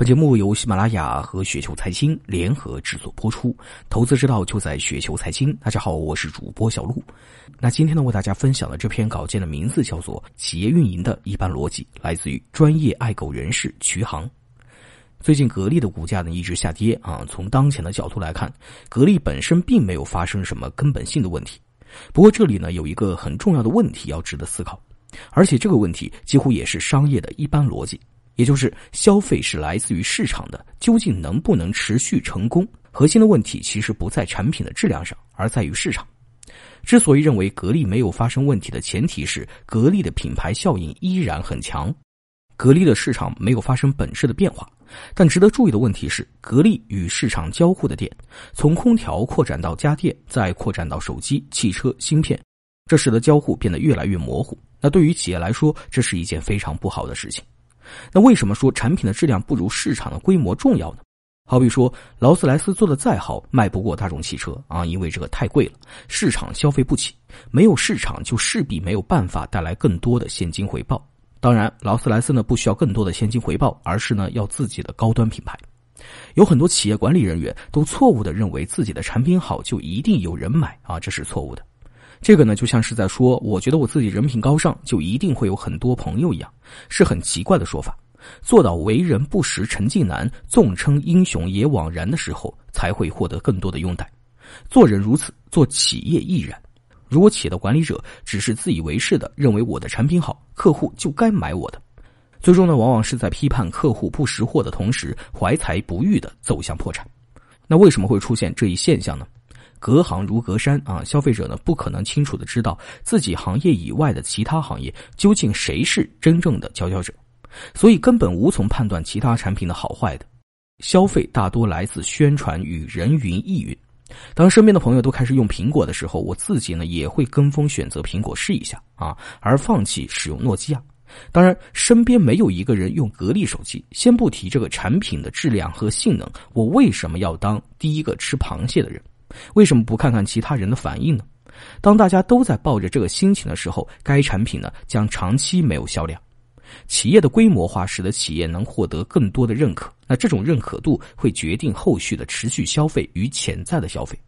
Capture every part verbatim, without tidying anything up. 本节目由喜马拉雅和雪球财经联合制作播出，投资之道就在雪球财经。大家好，我是主播小鹿。那今天呢，为大家分享的这篇稿件的名字叫做《企业运营的一般逻辑》，来自于专业爱狗人士瞿航。最近格力的股价呢一直下跌啊，从当前的角度来看，格力本身并没有发生什么根本性的问题。不过这里呢有一个很重要的问题要值得思考，而且这个问题几乎也是商业的一般逻辑。也就是消费是来自于市场的，究竟能不能持续成功？核心的问题其实不在产品的质量上，而在于市场。之所以认为格力没有发生问题的前提是，格力的品牌效应依然很强，格力的市场没有发生本质的变化。但值得注意的问题是，格力与市场交互的点，从空调扩展到家电，再扩展到手机、汽车、芯片，这使得交互变得越来越模糊。那对于企业来说，这是一件非常不好的事情。那为什么说产品的质量不如市场的规模重要呢？好比说劳斯莱斯做的再好，卖不过大众汽车啊，因为这个太贵了，市场消费不起，没有市场就势必没有办法带来更多的现金回报。当然劳斯莱斯呢不需要更多的现金回报，而是呢要自己的高端品牌。有很多企业管理人员都错误地认为自己的产品好就一定有人买啊，这是错误的。这个呢就像是在说我觉得我自己人品高尚就一定会有很多朋友一样，是很奇怪的说法。做到为人不识陈近南，纵称英雄也枉然的时候，才会获得更多的拥戴。做人如此，做企业亦然。如果企业的管理者只是自以为是的认为我的产品好，客户就该买我的，最终呢往往是在批判客户不识货的同时，怀才不遇的走向破产。那为什么会出现这一现象呢？隔行如隔山啊，消费者呢不可能清楚的知道自己行业以外的其他行业究竟谁是真正的佼佼者，所以根本无从判断其他产品的好坏的。消费大多来自宣传与人云亦云。当身边的朋友都开始用苹果的时候，我自己呢也会跟风选择苹果试一下啊，而放弃使用诺基亚。当然，身边没有一个人用格力手机，先不提这个产品的质量和性能，我为什么要当第一个吃螃蟹的人？为什么不看看其他人的反应呢？当大家都在抱着这个心情的时候，该产品呢将长期没有销量。企业的规模化使得企业能获得更多的认可，那这种认可度会决定后续的持续消费与潜在的消费。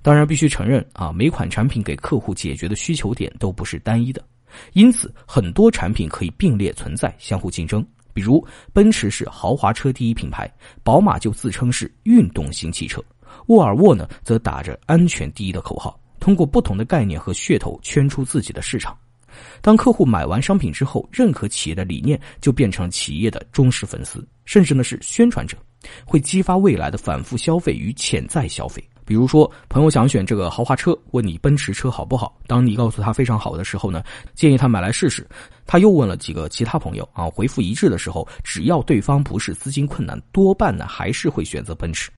当然必须承认啊，每款产品给客户解决的需求点都不是单一的，因此很多产品可以并列存在，相互竞争。比如奔驰是豪华车第一品牌，宝马就自称是运动型汽车，沃尔沃呢则打着安全第一的口号，通过不同的概念和噱头圈出自己的市场。当客户买完商品之后，认可企业的理念，就变成企业的忠实粉丝，甚至呢是宣传者，会激发未来的反复消费与潜在消费。比如说朋友想选这个豪华车，问你奔驰车好不好，当你告诉他非常好的时候呢，建议他买来试试。他又问了几个其他朋友啊，回复一致的时候，只要对方不是资金困难，多半呢还是会选择奔驰。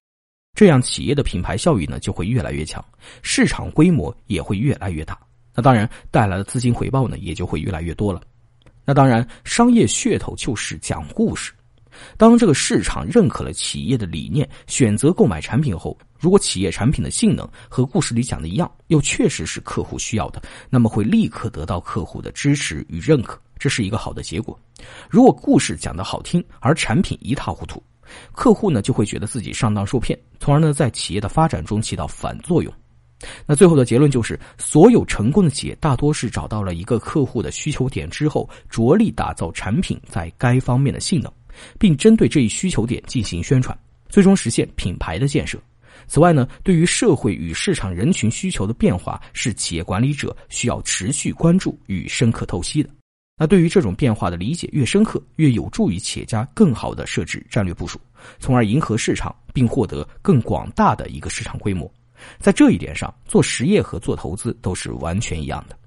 这样企业的品牌效益呢就会越来越强，市场规模也会越来越大，那当然带来的资金回报呢也就会越来越多了。那当然商业噱头就是讲故事，当这个市场认可了企业的理念，选择购买产品后，如果企业产品的性能和故事里讲的一样，又确实是客户需要的，那么会立刻得到客户的支持与认可，这是一个好的结果。如果故事讲得好听，而产品一塌糊涂，客户呢就会觉得自己上当受骗，从而呢在企业的发展中起到反作用。那最后的结论就是，所有成功的企业大多是找到了一个客户的需求点之后，着力打造产品在该方面的性能，并针对这一需求点进行宣传，最终实现品牌的建设。此外呢，对于社会与市场人群需求的变化，是企业管理者需要持续关注与深刻透析的。那对于这种变化的理解越深刻，越有助于企业家更好地设置战略部署，从而迎合市场，并获得更广大的一个市场规模。在这一点上，做实业和做投资都是完全一样的。